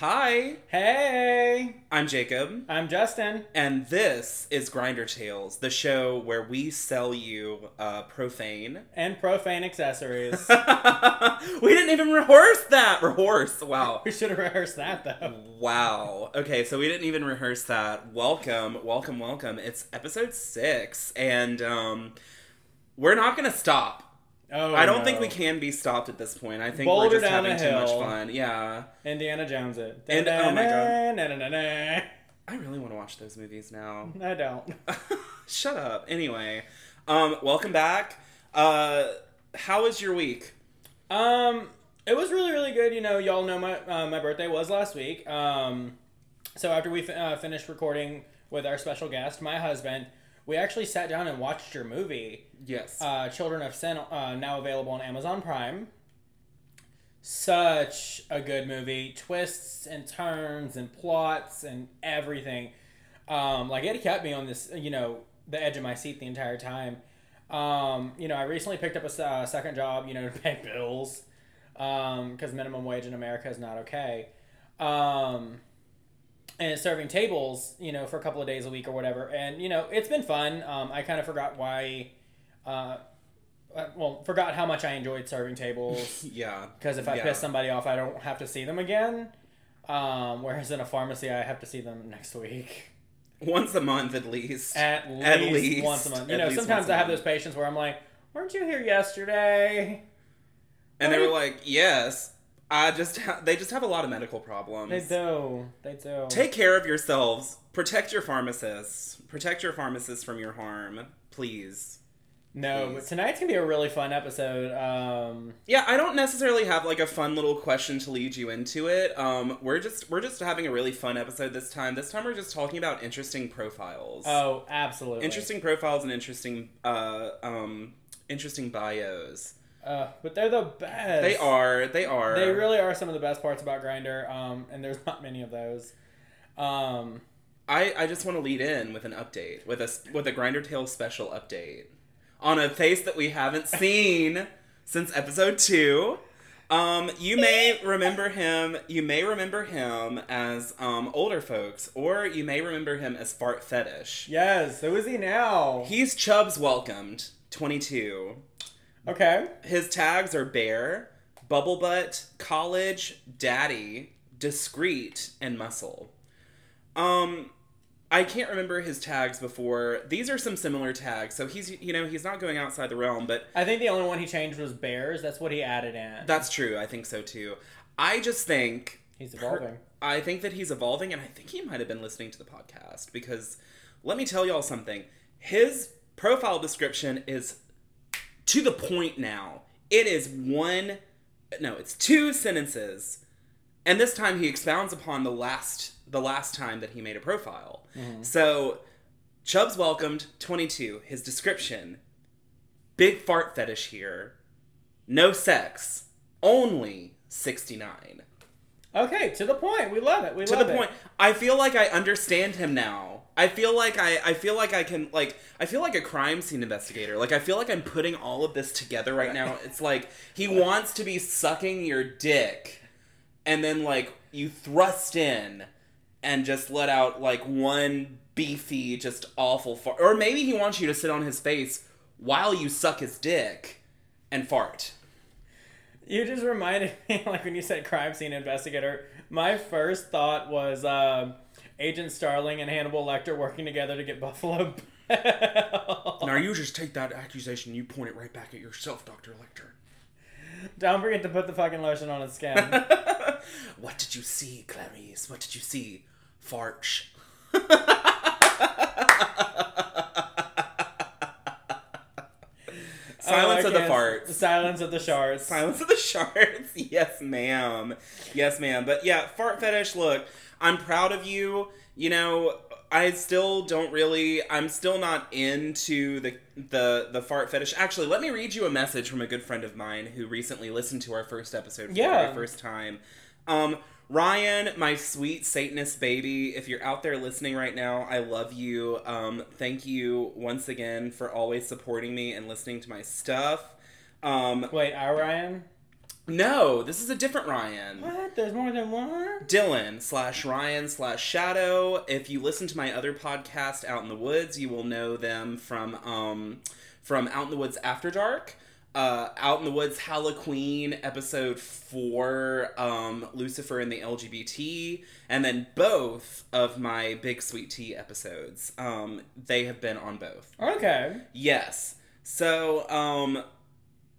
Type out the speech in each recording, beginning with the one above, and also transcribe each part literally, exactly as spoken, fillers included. Hi. Hey. I'm Jacob. I'm Justin. And this is Grindr Tales, the show where we sell you uh, profane. And profane accessories. We didn't even rehearse that. Rehearse. Wow. We should have rehearsed that, though. Wow. Okay, so we didn't even rehearse that. Welcome, welcome, welcome. It's episode six, and um, we're not going to stop. Oh, I don't no. think we can be stopped at this point. I think Boulder we're just having too much fun. Yeah. Indiana Jones it. And, oh my god. Na, na, na, na. I really want to watch those movies now. I don't. Shut up. Anyway, um, welcome back. Uh, how was your week? Um, it was really, really good. You know, y'all know my uh, my birthday was last week. Um, so after we f- uh, finished recording with our special guest, my husband, we actually sat down and watched your movie. Yes. Uh, Children of Sin, uh, now available on Amazon Prime. Such a good movie. Twists and turns and plots and everything. Um, like, it kept me on this, you know, the edge of my seat the entire time. Um, you know, I recently picked up a uh, second job, you know, to pay bills. Because um, minimum wage in America is not okay. Um... And serving tables, you know, for a couple of days a week or whatever. And, you know, it's been fun. Um, I kind of forgot why, uh, well, forgot how much I enjoyed serving tables. Yeah. Because if I yeah. piss somebody off, I don't have to see them again. Um, whereas in a pharmacy, I have to see them next week. Once a month, at least. At least, at least once a month. You know, sometimes I have those patients where I'm like, weren't you here yesterday? And they were like, yes. I just ha- they just have a lot of medical problems. They do. They do. Take care of yourselves. Protect your pharmacists. Protect your pharmacists from your harm, please. No, please. But tonight's gonna be a really fun episode. Um, yeah, I don't necessarily have like a fun little question to lead you into it. Um, we're just we're just having a really fun episode this time. This time we're just talking about interesting profiles. Oh, absolutely. Interesting profiles and interesting uh um interesting bios. Uh, but they're the best. They are. They are. They really are some of the best parts about Grindr, um, and there's not many of those. Um, I, I just want to lead in with an update, with a, with a Grindr Tales special update on a face that we haven't seen since episode two. Um, you may remember him. You may remember him as um, older folks, or you may remember him as Fart Fetish. Yes, who is he now? He's Chubbs Welcomed, twenty-two. Okay. His tags are bear, bubble butt, college, daddy, discreet, and muscle. Um, I can't remember his tags before. These are some similar tags. So he's, you know, he's not going outside the realm, but I think the only one he changed was bears. That's what he added in. That's true. I think so too. I just think he's evolving. Per- I think that he's evolving, and I think he might have been listening to the podcast, because let me tell y'all something. His profile description is to the point now. It is one, no, it's two sentences. And this time he expounds upon the last the last time that he made a profile. Mm-hmm. So, Chubbs Welcomed, twenty-two, his description. Big fart fetish here. No sex. Only sixty-nine. Okay, to the point. We love it. We to love it. To the point. I feel like I understand him now. I feel like I, I feel like I can, like, I feel like a crime scene investigator. Like, I feel like I'm putting all of this together right now. It's like, he wants to be sucking your dick, and then, like, you thrust in and just let out, like, one beefy, just awful fart. Or maybe he wants you to sit on his face while you suck his dick and fart. You just reminded me, like, when you said crime scene investigator, my first thought was, um... Uh, Agent Starling and Hannibal Lecter working together to get Buffalo Bill. Now you just take that accusation and you point it right back at yourself, Doctor Lecter. Don't forget to put the fucking lotion on his skin. What did you see, Clarice? What did you see? Farch. Silence oh, of the farts. Silence of the shards. Silence of the shards. Yes, ma'am. Yes, ma'am. But yeah, fart fetish, look. I'm proud of you. You know, I still don't really, I'm still not into the, the the fart fetish. Actually, let me read you a message from a good friend of mine who recently listened to our first episode for yeah. the very first time. Um, Ryan, my sweet Satanist baby, if you're out there listening right now, I love you. Um, thank you once again for always supporting me and listening to my stuff. Um, Wait, our Ryan? No, this is a different Ryan. What? There's more than one? Dylan slash Ryan slash Shadow. If you listen to my other podcast, Out in the Woods, you will know them from um, from Out in the Woods After Dark, uh, Out in the Woods Halloween, episode four, um, Lucifer and the L G B T, and then both of my Big Sweet Tea episodes. Um, they have been on both. Okay. Yes. So, um...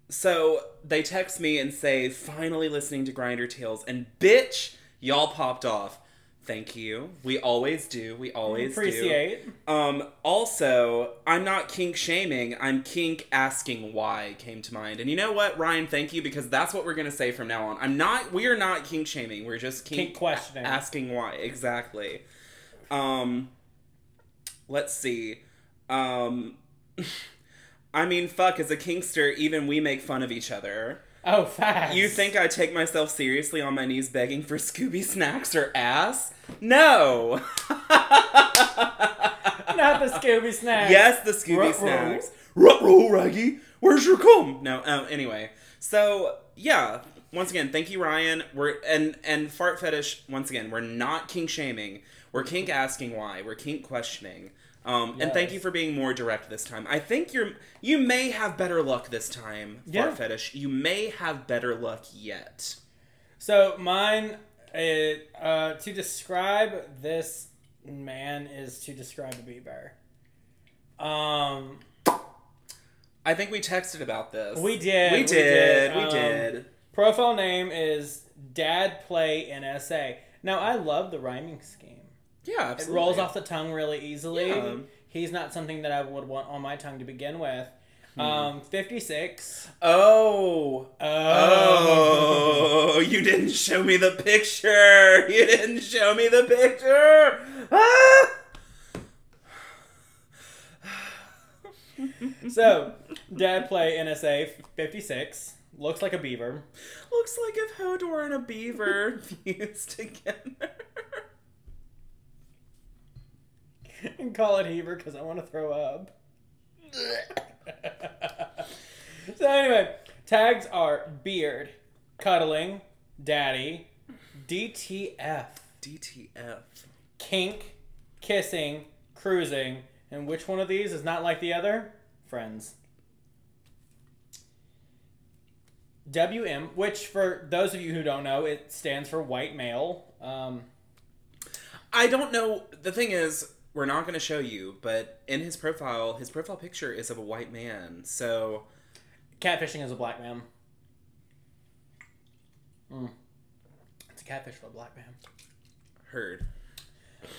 So they text me and say, finally listening to Grindr Tales. And bitch, y'all popped off. Thank you. We always do. We always Appreciate. do. Appreciate. Um, also, I'm not kink shaming. I'm kink asking why came to mind. And you know what, Ryan, thank you, because that's what we're going to say from now on. I'm not, we are not kink shaming. We're just kink, kink questioning. A- asking why. Exactly. Um, let's see. Um... I mean, fuck, as a kinkster, even we make fun of each other. Oh, facts. You think I take myself seriously on my knees begging for Scooby Snacks or ass? No! Not the Scooby Snacks. Yes, the Scooby Ruh-roh. Snacks. Ruh-roh, Raggy. Where's your cum? No, um, anyway. So, yeah. Once again, thank you, Ryan. We're and, and Fart Fetish, once again, we're not kink shaming. We're kink asking why. We're kink questioning. Um, yes. And thank you for being more direct this time. I think you're, you may have better luck this time, yeah. Fart Fetish. You may have better luck yet. So mine, it, uh, to describe this man is to describe a beaver. Um, I think we texted about this. We did. We did. We did. Um, we did. Profile name is Dad Play N S A. Now, I love the rhyming scheme. Yeah, absolutely. It rolls off the tongue really easily. Yeah. He's not something that I would want on my tongue to begin with. Hmm. Um, fifty-six. Oh. oh. Oh. You didn't show me the picture. You didn't show me the picture. Ah! So, Dad Play N S A fifty-six. Looks like a beaver. Looks like if Hodor and a beaver fused together. And call it Heber because I want to throw up. So anyway, tags are beard, cuddling, daddy, D T F. D T F. Kink, kissing, cruising, and which one of these is not like the other? Friends. W M, which for those of you who don't know, it stands for white male. Um, I don't know. The thing is, we're not going to show you, but in his profile, his profile picture is of a white man, so... Catfishing is a black man. Mm. It's a catfish for a black man. Heard.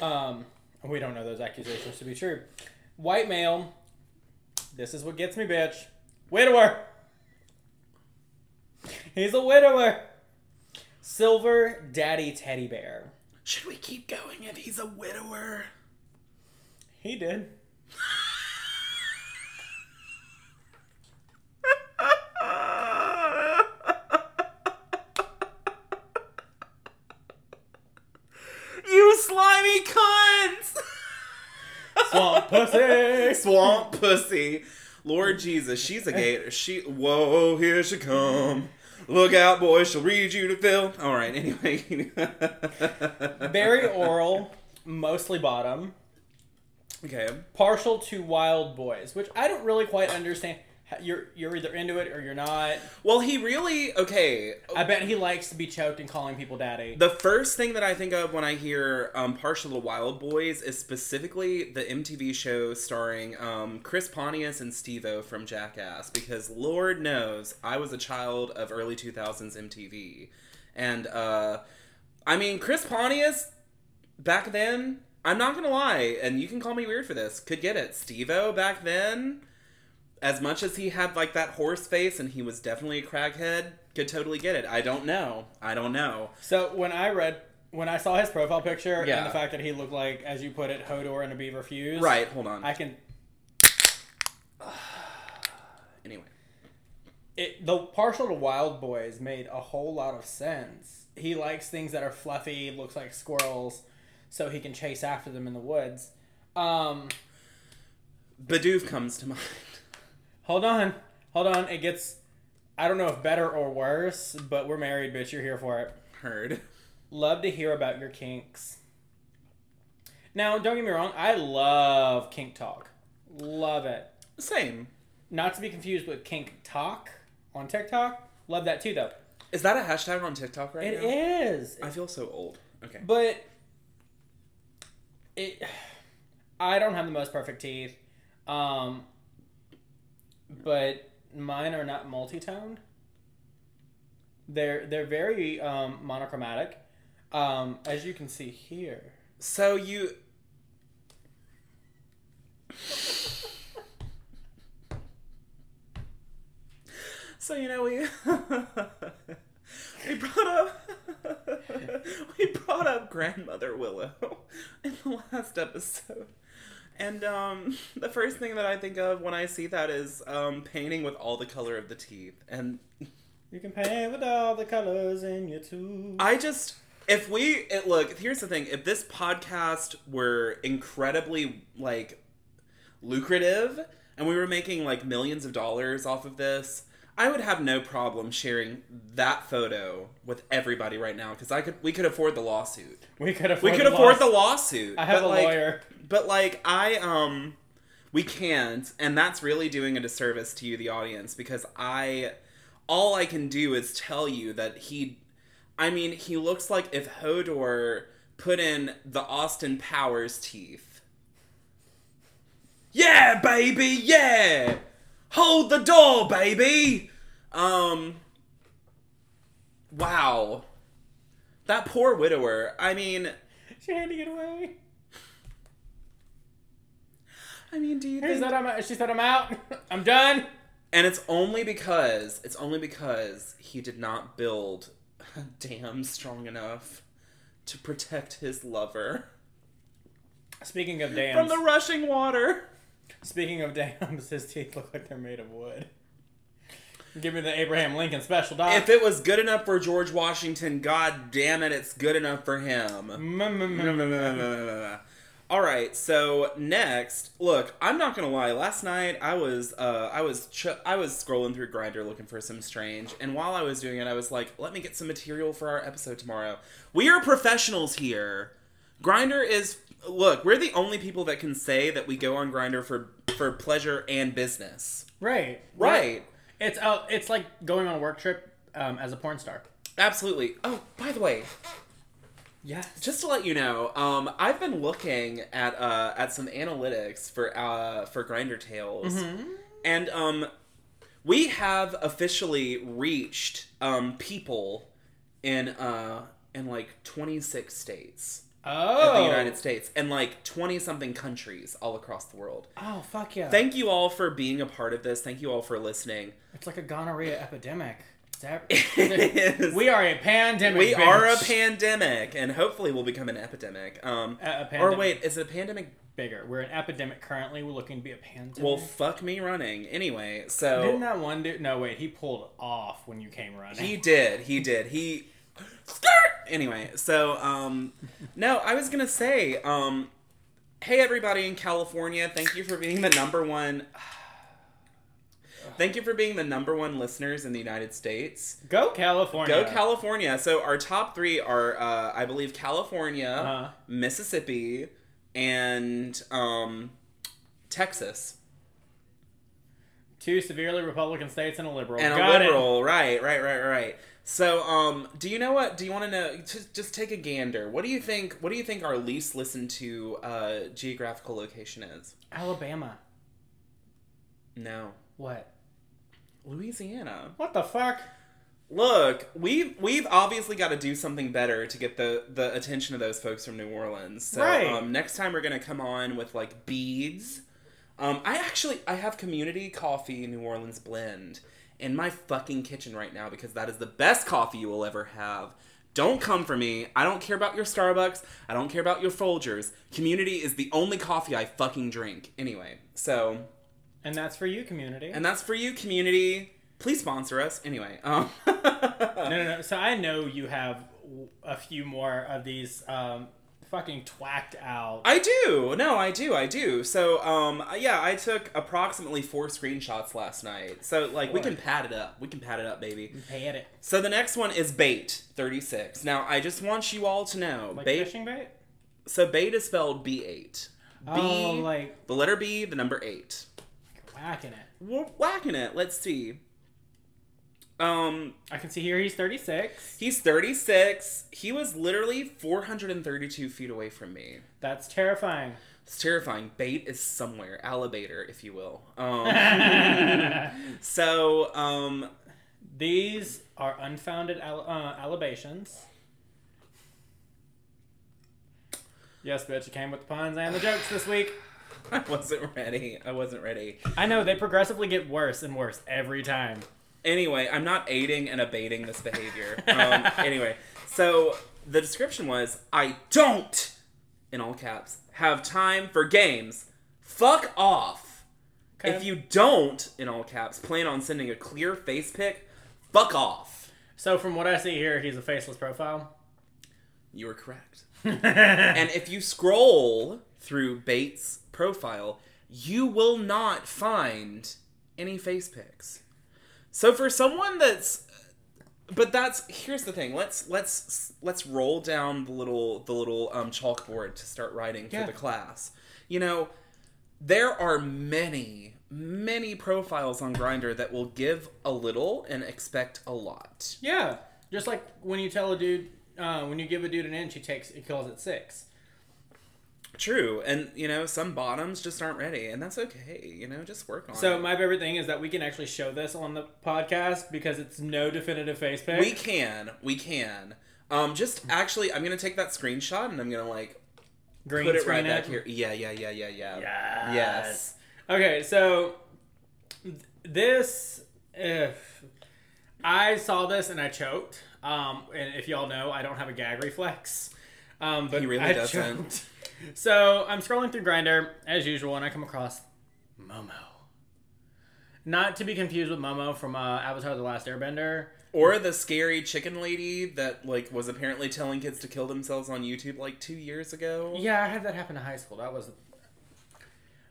Um, we don't know those accusations to be true. White male. This is what gets me, bitch. Widower! He's a widower! Silver daddy teddy bear. Should we keep going if he's a widower? He did. You slimy cunts! Swamp pussy! Swamp pussy. Lord Jesus, she's a gator. She, whoa, here she come. Look out, boy, she'll read you to Phil. All right, anyway. Very oral, mostly bottom. Okay. Partial to wild boys, which I don't really quite understand. You're you're either into it or you're not. Well, he really... Okay. I bet he likes to be choked and calling people daddy. The first thing that I think of when I hear um, partial to wild boys is specifically the M T V show starring um, Chris Pontius and Steve-O from Jackass. Because Lord knows, I was a child of early two thousands M T V. And, uh... I mean, Chris Pontius, back then... I'm not going to lie, and you can call me weird for this, could get it. Steve-O back then, as much as he had like that horse face and he was definitely a crackhead, could totally get it. I don't know. I don't know. So when I read, when I saw his profile picture yeah. and the fact that he looked like, as you put it, Hodor and a beaver fuse. Right, hold on. I can... Anyway. It, the partial to wild boys made a whole lot of sense. He likes things that are fluffy, looks like squirrels. So he can chase after them in the woods. Um, Bidoof comes to mind. Hold on. Hold on. It gets... I don't know if better or worse, but we're married, bitch. You're here for it. Heard. Love to hear about your kinks. Now, don't get me wrong. I love kink talk. Love it. Same. Not to be confused with kink talk on TikTok. Love that too, though. Is that a hashtag on TikTok right now? It is. I feel so old. Okay. But it, I don't have the most perfect teeth. Um, but mine are not multi-toned. They're they're very um, monochromatic, um, as you can see here. So you. So you know we we brought up we brought up Grandmother Willow in the last episode. And um, the first thing that I think of when I see that is um, painting with all the color of the teeth. And you can paint with all the colors in your tooth. I just, if we, it, look, here's the thing. If this podcast were incredibly, like, lucrative, and we were making, like, millions of dollars off of this, I would have no problem sharing that photo with everybody right now. Because I could, we could afford the lawsuit. We could afford, we could the, afford lawsuit. the lawsuit. I have but, a like, lawyer. But, like, I, um, we can't, and that's really doing a disservice to you, the audience, because I, all I can do is tell you that he, I mean, he looks like if Hodor put in the Austin Powers teeth. Yeah, baby, yeah! Hold the door, baby! Um, wow. That poor widower, I mean... She had to get away. I mean, do you think... Said I'm out. She said, I'm out. I'm done. And it's only because, it's only because he did not build a dam strong enough to protect his lover. Speaking of dams. From the rushing water. Speaking of dams, his teeth look like they're made of wood. Give me the Abraham Lincoln special, doc. If it was good enough for George Washington, god damn it, it's good enough for him. All right, so next, look, I'm not gonna lie. Last night, I was, uh, I was, ch- I was scrolling through Grindr looking for some strange, and while I was doing it, I was like, "Let me get some material for our episode tomorrow." We are professionals here. Grindr is, look, we're the only people that can say that we go on Grindr for for pleasure and business. Right, right. It's uh, it's like going on a work trip um, as a porn star. Absolutely. Oh, by the way. Yes. Just to let you know, um, I've been looking at uh, at some analytics for uh, for Grindr Tales, mm-hmm. and um, we have officially reached um, people in uh, in like twenty-six states oh. in the United States, and like twenty something countries all across the world. Oh fuck yeah! Thank you all for being a part of this. Thank you all for listening. It's like a gonorrhea epidemic. It we are a pandemic. We bitch. are a pandemic, and hopefully we'll become an epidemic. Um, a, a pandemic. Or wait, is it a pandemic bigger? We're an epidemic currently. We're looking to be a pandemic. Well, fuck me running. Anyway, so didn't that one dude? No, wait, he pulled off when you came running. He did. He did. He skirt. Anyway, so um, no, I was gonna say um, hey everybody in California, thank you for being the number one. Thank you for being the number one listeners in the United States. Go California. Go California. So our top three are, uh, I believe, California, uh-huh. Mississippi, and um, Texas. Two severely Republican states and a liberal. And Got a liberal. It. Right, right, right, right. So um, do you know what? Do you want to know? Just, just take a gander. What do you think? What do you think our least listened to uh, geographical location is? Alabama. No. What? Louisiana. What the fuck? Look, we've we've obviously got to do something better to get the, the attention of those folks from New Orleans. So right. um, next time we're gonna come on with like beads. Um, I actually I have community coffee New Orleans blend in my fucking kitchen right now because that is the best coffee you will ever have. Don't come for me. I don't care about your Starbucks. I don't care about your Folgers. Community is the only coffee I fucking drink. Anyway, so. And that's for you, community. And that's for you, community. Please sponsor us. Anyway. Um. no, no, no. So I know you have a few more of these um, fucking twacked out. I do. No, I do. I do. So, um, yeah, I took approximately four screenshots last night. So, like, Boy. we can pad it up. We can pad it up, baby. Pad it. So the next one is bait thirty-six. Now, I just want you all to know. Like bait, fishing bait? So bait is spelled B eight. B, oh, like... the letter B, the number eight. Like whacking it. We're whacking it. Let's see. Um, I can see here he's thirty-six. He's thirty-six. He was literally four hundred thirty-two feet away from me. That's terrifying. It's terrifying. Bait is somewhere. Alibator, if you will. Um, so, um... these are unfounded al- uh, alibations. Yes, bitch, you came with the puns and the jokes this week. I wasn't ready. I wasn't ready. I know, they progressively get worse and worse every time. Anyway, I'm not aiding and abating this behavior. Um, anyway, so the description was, I don't, in all caps, have time for games. Fuck off. Okay. If you don't, in all caps, plan on sending a clear face pic, fuck off. So from what I see here, he's a faceless profile? You are correct. And if you scroll through Bates' profile, you will not find any face pics. So for someone that's, but that's, here's the thing. Let's, let's, let's roll down the little, the little um, chalkboard to start writing for yeah. the class. You know, there are many, many profiles on Grindr that will give a little and expect a lot. Yeah. Just like when you tell a dude, uh, when you give a dude an inch, he takes, he calls it six. True. And, you know, some bottoms just aren't ready. And that's okay. You know, just work on so it. So my favorite thing is that we can actually show this on the podcast because it's no definitive face pic. We can. We can. Um, just actually, I'm going to take that screenshot and I'm going to, like, Green put it right it. back here. Yeah, yeah, yeah, yeah, yeah. Yes. yes. Okay, so th- this, if I saw this and I choked. Um, and if y'all know, I don't have a gag reflex. Um, but he really I doesn't. Choked. So, I'm scrolling through Grindr, as usual, and I come across Momo. Not to be confused with Momo from uh, Avatar The Last Airbender. Or the scary chicken lady that, like, was apparently telling kids to kill themselves on YouTube, like, two years ago. Yeah, I had that happen in high school. That was...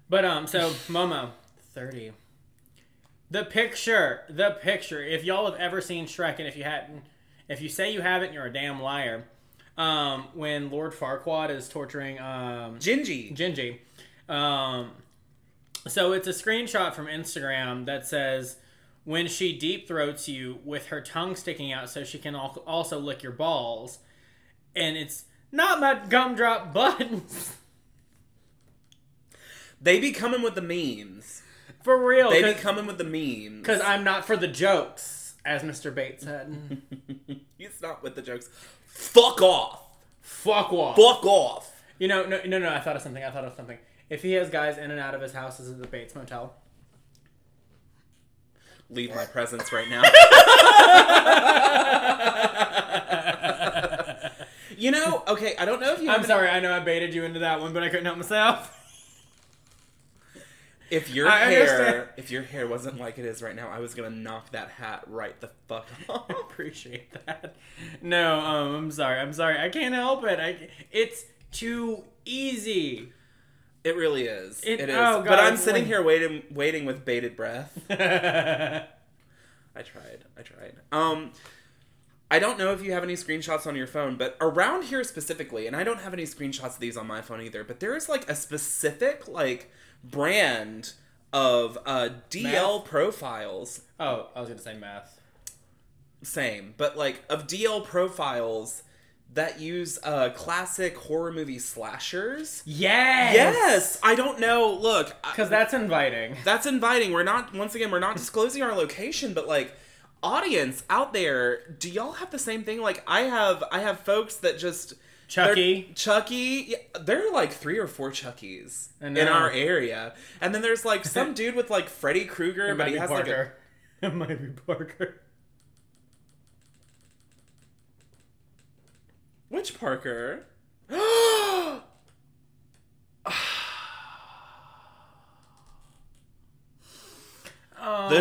But, um, so, Momo, thirty. The picture, the picture. If y'all have ever seen Shrek, and if you hadn't, if you say you haven't, you're a damn liar. Um, when Lord Farquaad is torturing, um... Gingy. Gingy. Um, so it's a screenshot from Instagram that says, when she deep throats you with her tongue sticking out so she can al- also lick your balls. And it's not my gumdrop buttons. They be coming with the memes. For real. They be coming with the memes. Because I'm not for the jokes, as Mister Bates said. He's not with the jokes. Fuck off. Fuck off. Fuck off. You know, no, no, no, I thought of something. I thought of something. If he has guys in and out of his house, is it the Bates Motel? Leave my presence right now. You know, okay, I don't know if you... I'm sorry, any... I know I baited you into that one, but I couldn't help myself. If your I hair understand. If your hair wasn't like it is right now, I was going to knock that hat right the fuck off. I appreciate that. No, um, I'm sorry. I'm sorry. I can't help it. I, it's too easy. It really is. It, it is. Oh, God, but I'm, I'm sitting like... here waiting waiting with bated breath. I tried. I tried. Um, I don't know if you have any screenshots on your phone, but around here specifically, and I don't have any screenshots of these on my phone either, but there is like a specific like... brand of uh, D L math? profiles. Oh, I was going to say math. Same, but like of D L profiles that use uh, classic horror movie slashers. Yes! Yes! I don't know, look. Because that's inviting. That's inviting. We're not, once again, we're not disclosing our location, but like, audience out there, do y'all have the same thing? Like, I have, I have folks that just... Chucky. They're, Chucky. Yeah, there are like three or four Chuckies in our area. And then there's like some dude with like Freddy Krueger, but he has Parker. like a... It might be Parker. Which Parker? The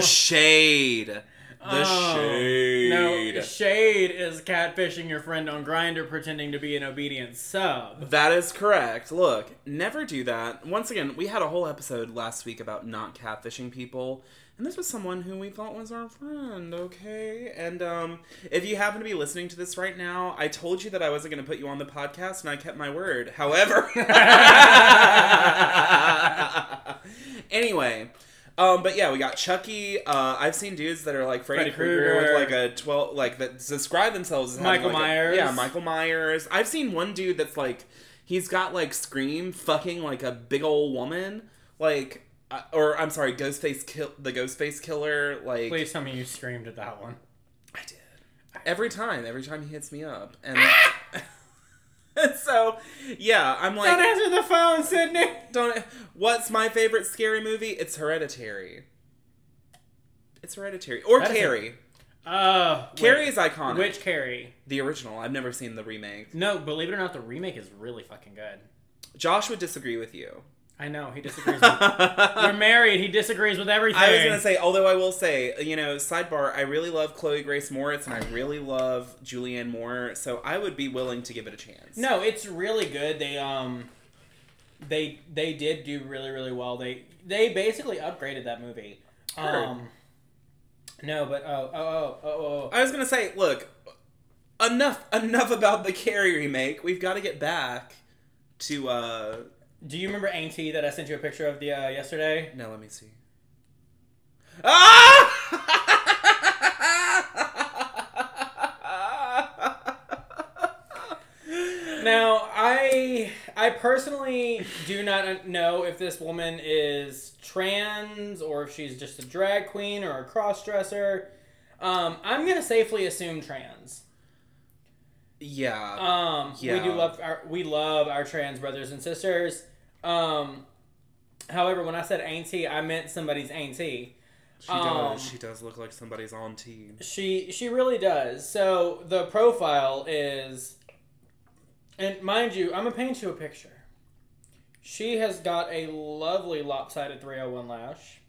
shade. The oh. shade. No, shade is catfishing your friend on Grindr pretending to be an obedient sub. That is correct. Look, never do that. Once again, we had a whole episode last week about not catfishing people. And this was someone who we thought was our friend, okay? And um, if you happen to be listening to this right now, I told you that I wasn't going to put you on the podcast, and I kept my word. However... Anyway... Um, but yeah, we got Chucky. Uh, I've seen dudes that are like Freddy, Freddy Krueger with like a twelve, like that describe themselves as Michael like Myers. A, yeah, Michael Myers. I've seen one dude that's like, he's got like Scream fucking like a big old woman, like, uh, or I'm sorry, Ghostface kill the Ghostface killer. Like, please tell me you screamed at that one. I did. Every time, every time he hits me up, and. So, yeah, I'm like... Don't answer the phone, Sydney! Don't... What's my favorite scary movie? It's Hereditary. It's Hereditary. Or that Carrie. Oh. Uh, Carrie wait. Is iconic. Which Carrie? The original. I've never seen the remake. No, believe it or not, the remake is really fucking good. Josh would disagree with you. I know, he disagrees with... We're married, he disagrees with everything. I was going to say, although I will say, you know, sidebar, I really love Chloe Grace Moritz, and I really love Julianne Moore, so I would be willing to give it a chance. No, it's really good. They, um... They they did do really, really well. They they basically upgraded that movie. Um, no, but, oh, oh, oh, oh, oh. I was going to say, look, enough, enough about the Carrie remake. We've got to get back to, uh... Do you remember Auntie that I sent you a picture of the uh, yesterday? No, let me see. Ah! Now, I I personally do not know if this woman is trans or if she's just a drag queen or a cross-dresser. Um, I'm going to safely assume trans. Yeah. Um, yeah. We do love our, we love our trans brothers and sisters. Um, however, when I said auntie, I meant somebody's auntie. She um, does. She does look like somebody's auntie. She, she really does. So the profile is, and mind you, I'm going to paint you a picture. She has got a lovely lopsided three oh one lash.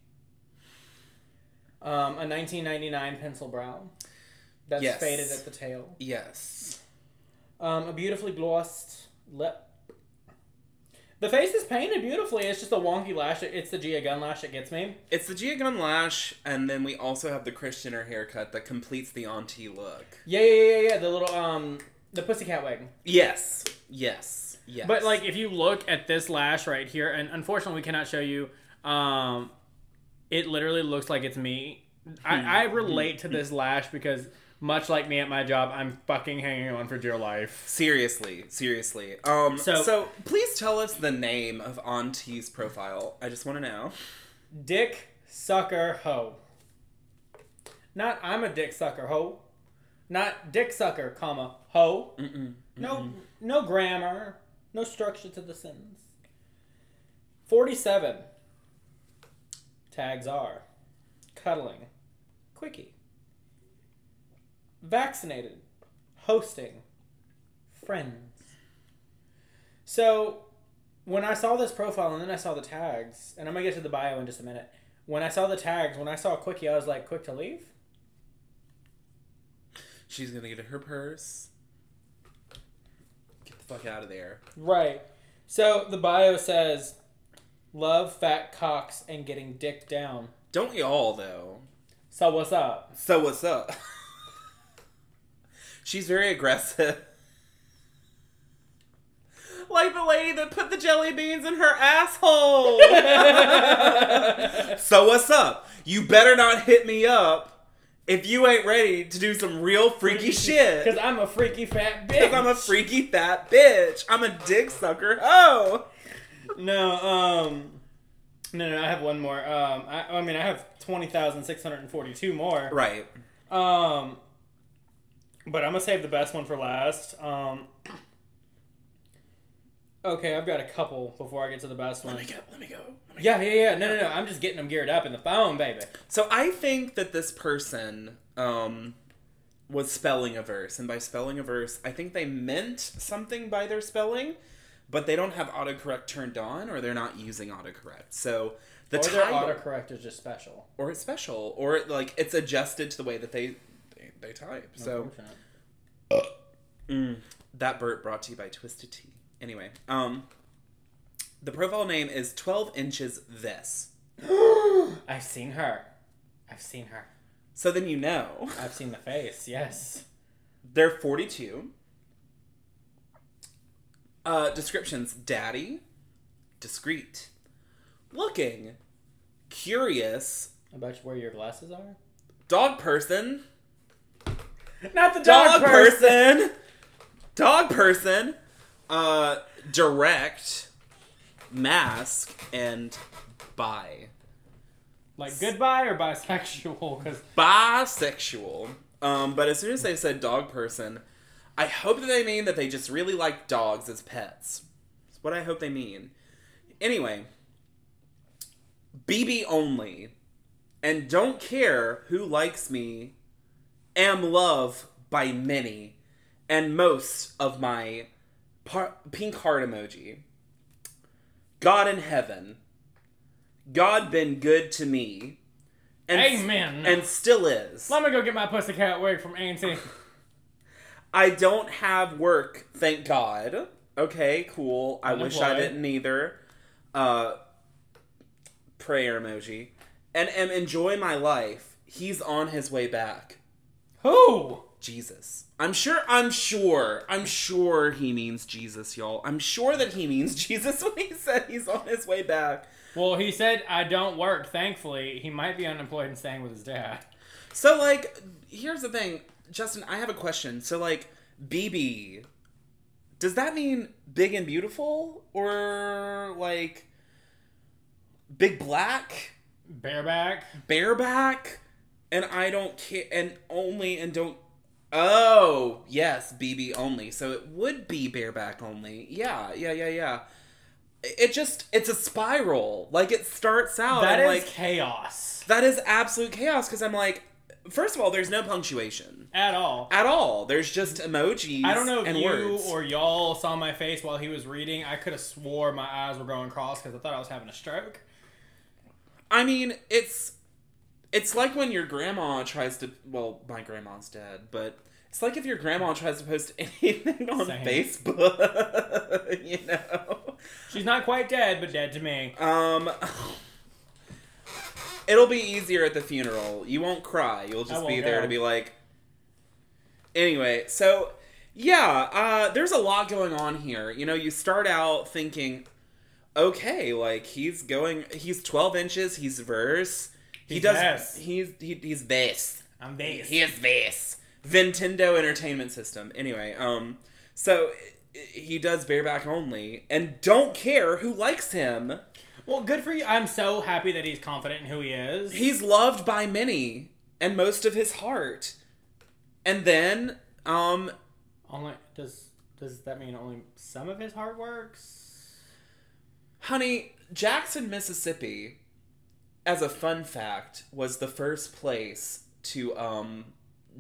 Um, a nineteen ninety-nine pencil brow. That's yes. Faded at the tail. Yes. Um, a beautifully glossed lip. The face is painted beautifully. It's just a wonky lash. It's the Gia Gunn lash that gets me. It's the Gia Gunn lash, and then we also have the Chris Jenner haircut that completes the auntie look. Yeah, yeah, yeah, yeah. The little, um, the pussycat wig. Yes. Yes. Yes. But, like, if you look at this lash right here, and unfortunately we cannot show you, um, it literally looks like it's me. I, I relate to this lash because... Much like me at my job, I'm fucking hanging on for dear life. Seriously, seriously. Um, so, so please tell us the name of Auntie's profile. I just want to know. Dick Sucker Ho. Not I'm a dick sucker ho. Not dick sucker, comma, ho. Mm-mm, mm-mm. No, no grammar. No structure to the sentence. forty-seven. Tags are. Cuddling. Quickie. Vaccinated, hosting, friends. So, when I saw this profile and then I saw the tags, and I'm going to get to the bio in just a minute. When I saw the tags, when I saw Quickie, I was like, quick to leave? She's going to get her purse. Get the fuck out of there. Right. So, the bio says, love fat cocks and getting dick down. Don't y'all, though. So, what's up? So, what's up? She's very aggressive. Like the lady that put the jelly beans in her asshole. So what's up? You better not hit me up if you ain't ready to do some real freaky shit. Because I'm a freaky fat bitch. Because I'm a freaky fat bitch. I'm a dick sucker. Oh. No, um... No, no, I have one more. Um, I, I mean, I have twenty thousand six hundred forty-two more. Right. Um... But I'm going to save the best one for last. Um, okay, I've got a couple before I get to the best one. Let me go. Let me go. Let me yeah, yeah, yeah. No, no, no. I'm just getting them geared up in the phone, baby. So I think that this person um, was spelling a verse. And by spelling a verse, I think they meant something by their spelling. But they don't have autocorrect turned on or they're not using autocorrect. So... The or title, their autocorrect is just special. Or it's special. Or, like, it's adjusted to the way that they... they type. So mm, that burp brought to you by Twisted Tea. Anyway, um, the profile name is twelve inches this. I've seen her. I've seen her. So then you know. I've seen the face, yes. They're forty-two. Uh, descriptions. Daddy. Discreet. Looking. Curious. About where your glasses are? Dog person. Not the dog, dog person. person. Dog person. Uh, direct. Mask. And bi. Like goodbye or bisexual? Cause... Bisexual. Um, but as soon as they said dog person... I hope that they mean that they just really like dogs as pets. That's what I hope they mean. Anyway, B B only, and don't care who likes me, am loved by many, and most of my par- pink heart emoji. God in heaven, God been good to me. And amen. S- and still is. Let me go get my pussycat wig from Auntie. I don't have work, thank God. Okay, cool. I wish I didn't either. Uh, prayer emoji. And am enjoy my life. He's on his way back. Who? Jesus. I'm sure, I'm sure, I'm sure he means Jesus, y'all. I'm sure that he means Jesus when he said he's on his way back. Well, he said, I don't work, thankfully. He might be unemployed and staying with his dad. So, like, here's the thing. Justin, I have a question. So, like, B B, does that mean big and beautiful? Or, like, big black? Bareback? Bareback? And I don't care. And only and don't... Oh, yes, B B only. So it would be bareback only. Yeah, yeah, yeah, yeah. It just... It's a spiral. Like, it starts out... That is like, chaos. That is absolute chaos, because I'm like... First of all, there's no punctuation. At all. At all. There's just emojis and words. I don't know if you words. or y'all saw my face while he was reading. I could have swore my eyes were going cross because I thought I was having a stroke. I mean, it's it's like when your grandma tries to... Well, my grandma's dead, but it's like if your grandma tries to post anything on Same. Facebook, you know? She's not quite dead, but dead to me. Um... It'll be easier at the funeral. You won't cry. You'll just be there go. to be like... Anyway, so, yeah, uh, there's a lot going on here. You know, you start out thinking, okay, like, he's going... He's twelve inches. He's verse. He he's does... Vast. He's he, he's this. I'm this. He is this. Nintendo Entertainment System. Anyway, um, so he does bareback only. And don't care who likes him. Well, good for you. I'm so happy that he's confident in who he is. He's loved by many and most of his heart. And then, um... Only, does does that mean only some of his heart works? Honey, Jackson, Mississippi, as a fun fact, was the first place to, um,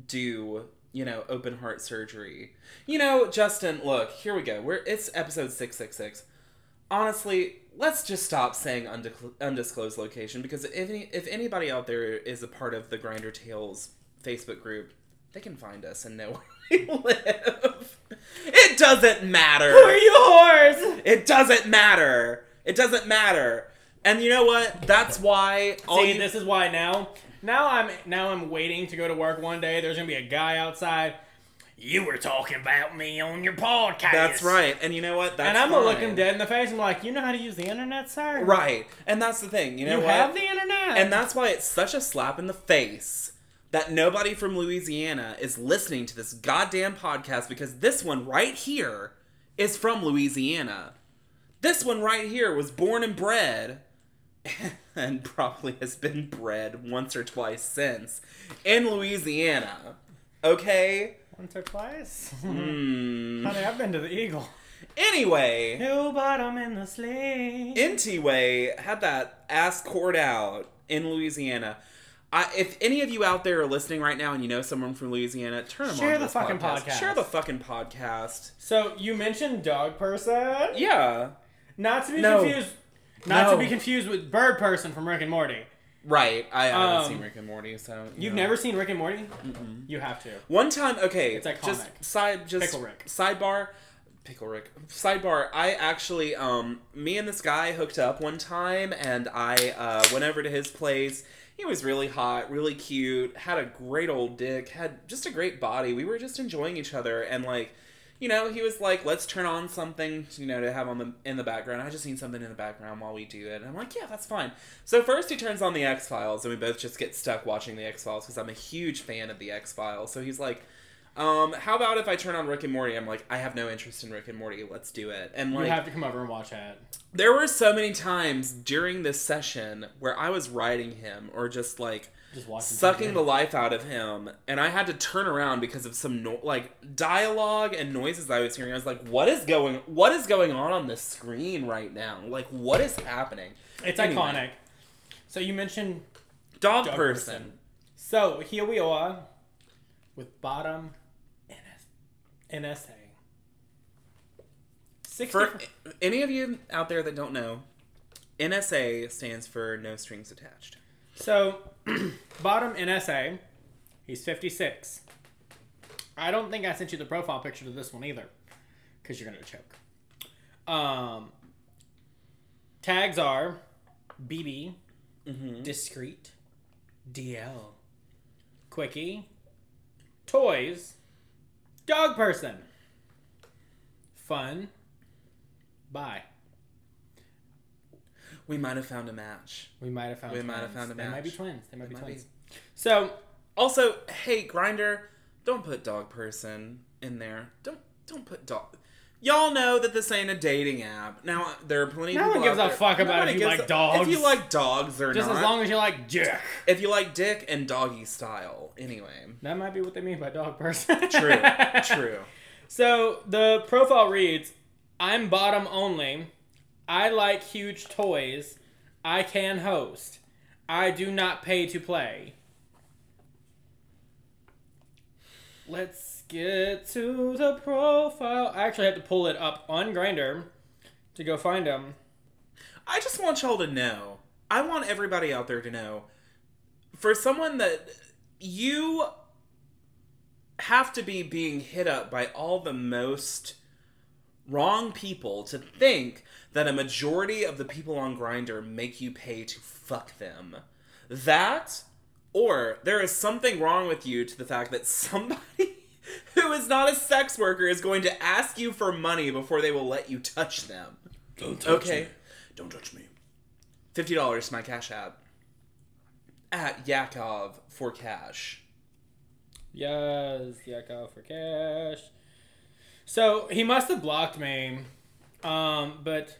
do, you know, open heart surgery. You know, Justin, look, here we go. We're It's episode six six six. Honestly... Let's just stop saying undisclosed location, because if any, if anybody out there is a part of the Grindr Tales Facebook group, they can find us and know where we live. It doesn't matter. Who are you whores? It doesn't matter. It doesn't matter. And you know what? That's why. All See, you... this is why now. Now I'm now I'm waiting to go to work one day. There's gonna be a guy outside. You were talking about me on your podcast. That's right. And you know what? That's And I'm going to look him dead in the face and be like, you know how to use the internet, sir? Right. And that's the thing. You know you what? You have the internet. And that's why it's such a slap in the face that nobody from Louisiana is listening to this goddamn podcast, because this one right here is from Louisiana. This one right here was born and bred and probably has been bred once or twice since in Louisiana. Okay? Once or twice? Mm. Honey, I've been to the Eagle. Anyway. No bottom in the sleeve. N T Way had that ass cord out in Louisiana. I, if any of you out there are listening right now and you know someone from Louisiana, turn them on to this podcast. podcast. Share the fucking podcast. So, you mentioned dog person? Yeah. Not to be no. confused. Not no. to be confused with bird person from Rick and Morty. Right. I um, haven't seen Rick and Morty, so... You you've know. Never seen Rick and Morty? Mm-mm. You have to. One time... Okay. It's iconic. Just side... Just Pickle Rick. Sidebar... Pickle Rick. Sidebar, I actually... um, me and this guy hooked up one time, and I uh, went over to his place. He was really hot, really cute, had a great old dick, had just a great body. We were just enjoying each other, and, like... You know, he was like, let's turn on something, you know, to have on the in the background. I just need something in the background while we do it. And I'm like, yeah, that's fine. So first he turns on the X-Files, and we both just get stuck watching the X-Files because I'm a huge fan of the X-Files. So he's like, um, how about if I turn on Rick and Morty? I'm like, I have no interest in Rick and Morty. Let's do it. And like, you have to come over and watch it. There were so many times during this session where I was riding him or just like... Just sucking the life out of him, and I had to turn around because of some no- like dialogue and noises I was hearing. I was like, what is going what is going on on this screen right now? Like, what is happening? It's anyway. Iconic. So you mentioned dog, dog person. person. So here we are with bottom N S A. sixty- For any of you out there that don't know, N S A stands for No Strings Attached. So, bottom N S A, he's fifty-six. I don't think I sent you the profile picture to this one either, because you're going to choke. Um, tags are B B, mm-hmm. Discreet, D L, Quickie, Toys, Dog Person, Fun, Bye. We might have found a match. We might have found. We twins. might have found a match. They might be twins. They might they be might twins. Be. So, also, hey Grindr, don't put dog person in there. Don't don't put dog. Y'all know that this ain't a dating app. Now there are plenty. No of people one gives out a fuck about Nobody if you like a, dogs. If you like dogs or just not. Just as long as you like dick. If you like dick and doggy style, anyway. That might be what they mean by dog person. True. True. So the profile reads, "I'm bottom only. I like huge toys. I can host. I do not pay to play. Let's get to the profile." I actually had to pull it up on Grindr to go find him. I just want y'all to know. I want everybody out there to know. For someone that you have to be being hit up by all the most wrong people to think that a majority of the people on Grindr make you pay to fuck them. That, or there is something wrong with you to the fact that somebody who is not a sex worker is going to ask you for money before they will let you touch them. Don't touch okay. me. Don't touch me. fifty dollars to my Cash App. At Yakov for cash. Yes, Yakov for cash. So, he must have blocked me, um, but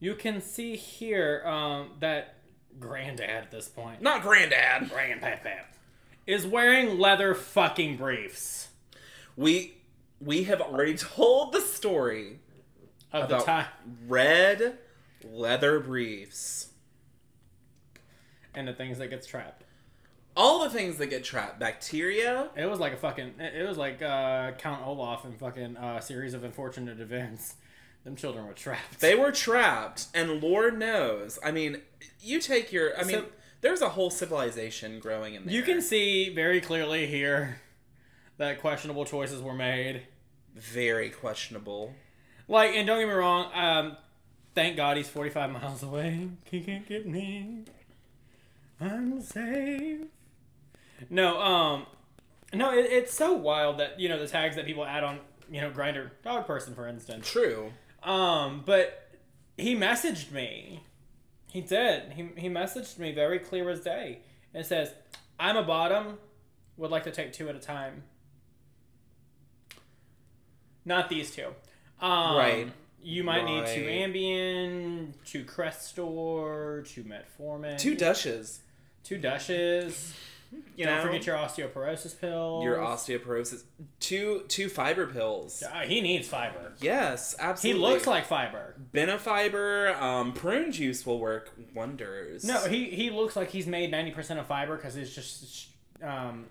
you can see here um, that Granddad at this point... Not Granddad! Grandpap is wearing leather fucking briefs. We we have already told the story of about the time. Red leather briefs. And the things that gets trapped. All the things that get trapped. Bacteria. It was like a fucking... It was like uh, Count Olaf in fucking uh, Series of Unfortunate Events. Them children were trapped. They were trapped. And Lord knows. I mean, you take your... I mean, so, there's a whole civilization growing in there. You can see very clearly here that questionable choices were made. Very questionable. Like, and don't get me wrong, um, thank God he's forty-five miles away. He can't get me. I'm safe. No, um, no, it, it's so wild that, you know, the tags that people add on, you know, Grindr, dog person, for instance. True. Um, but he messaged me. He did. He he messaged me very clear as day. It says, "I'm a bottom, would like to take two at a time." Not these two. Um, right. You might right. need two Ambien, two Crestor, two Metformin. Two Dushes. Two Dushes. You Don't know, forget your osteoporosis pills. Your osteoporosis. Two two fiber pills. Uh, he needs fiber. Yes, absolutely. He looks like fiber. Benefiber, um, prune juice will work wonders. No, he, he looks like he's made ninety percent of fiber because it's just um,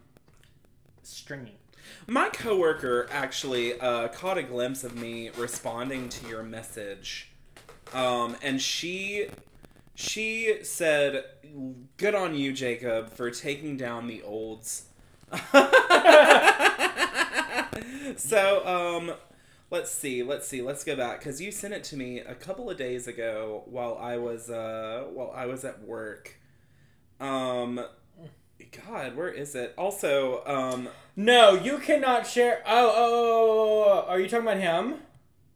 stringy. My coworker actually uh, caught a glimpse of me responding to your message. Um, and she... She said, good on you, Jacob, for taking down the olds. So, um, let's see, let's see, let's go back, because you sent it to me a couple of days ago while I was, uh, while I was at work. Um, God, where is it? Also, um... No, you cannot share... Oh, oh, oh, oh, are you talking about him?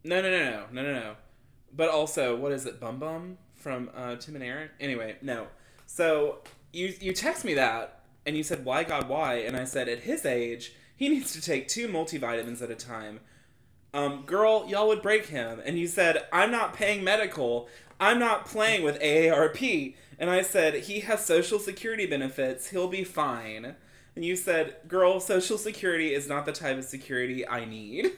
No, no, no, no, no, no, no. But also, what is it, Bum Bum from uh, Tim and Eric? Anyway, no. So, you you text me that, and you said, why, God, why? And I said, at his age, he needs to take two multivitamins at a time. Um, girl, y'all would break him. And you said, I'm not paying medical. I'm not playing with A A R P. And I said, he has Social Security benefits. He'll be fine. And you said, girl, Social Security is not the type of security I need.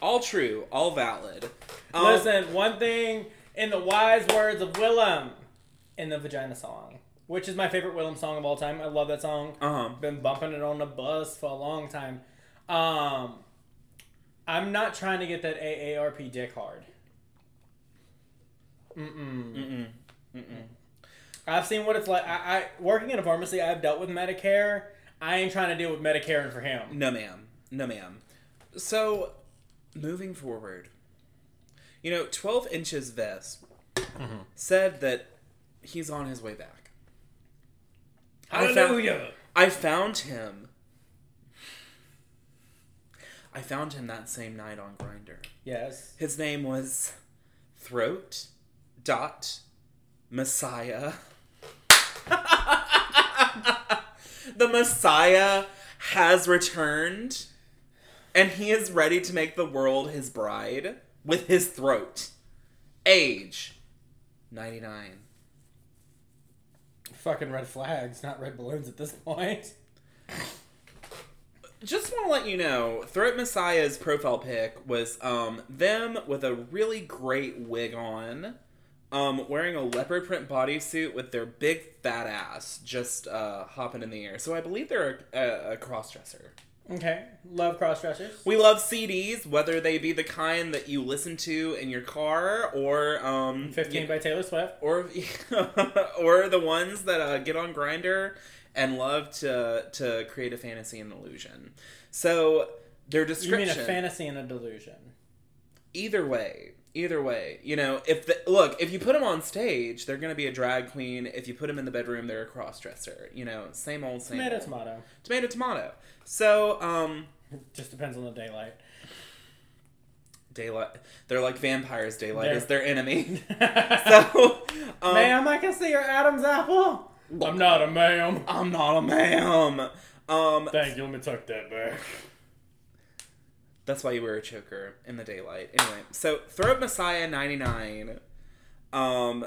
All true. All valid. Um, Listen, one thing in the wise words of Willem in the Vagina song, which is my favorite Willem song of all time. I love that song. Uh-huh. Been bumping it on the bus for a long time. Um... I'm not trying to get that A A R P dick hard. Mm-mm. Mm-mm. Mm-mm. I've seen what it's like. I, I working in a pharmacy, I've dealt with Medicare. I ain't trying to deal with Medicare and for him. No, ma'am. No, ma'am. So, moving forward. You know, twelve inches Vest mm-hmm. said that he's on his way back. Hallelujah! I found, I found him. I found him that same night on Grindr. Yes. His name was Throat Dot Messiah. The Messiah has returned, and he is ready to make the world his bride with his throat. Age ninety-nine. Fucking red flags, not red balloons at this point. Just want to let you know, Throat Messiah's profile pic was um, them with a really great wig on, um, wearing a leopard print bodysuit with their big fat ass just uh, hopping in the air. So I believe they're a, a, a cross-dresser. Okay. Love cross-dressers. We love C Ds, whether they be the kind that you listen to in your car or... Um, fifteen you, by Taylor Swift. Or or the ones that uh, get on Grindr and love to to create a fantasy and illusion. So, their description... You mean a fantasy and a delusion. Either way. Either way. You know, if the, look, if you put them on stage, they're going to be a drag queen. If you put them in the bedroom, they're a cross-dresser. You know, same old, same tomato, old. Tomato, tomato. Tomato, tomato. So, um... just depends on the daylight. Daylight. They're like vampires. Daylight they're... is their enemy. So, um... ma'am, I can see your Adam's apple. I'm not a ma'am. I'm not a ma'am. Um, Thank you. Let me tuck that back. That's why you wear a choker in the daylight. Anyway, so Throat Messiah ninety-nine. Um,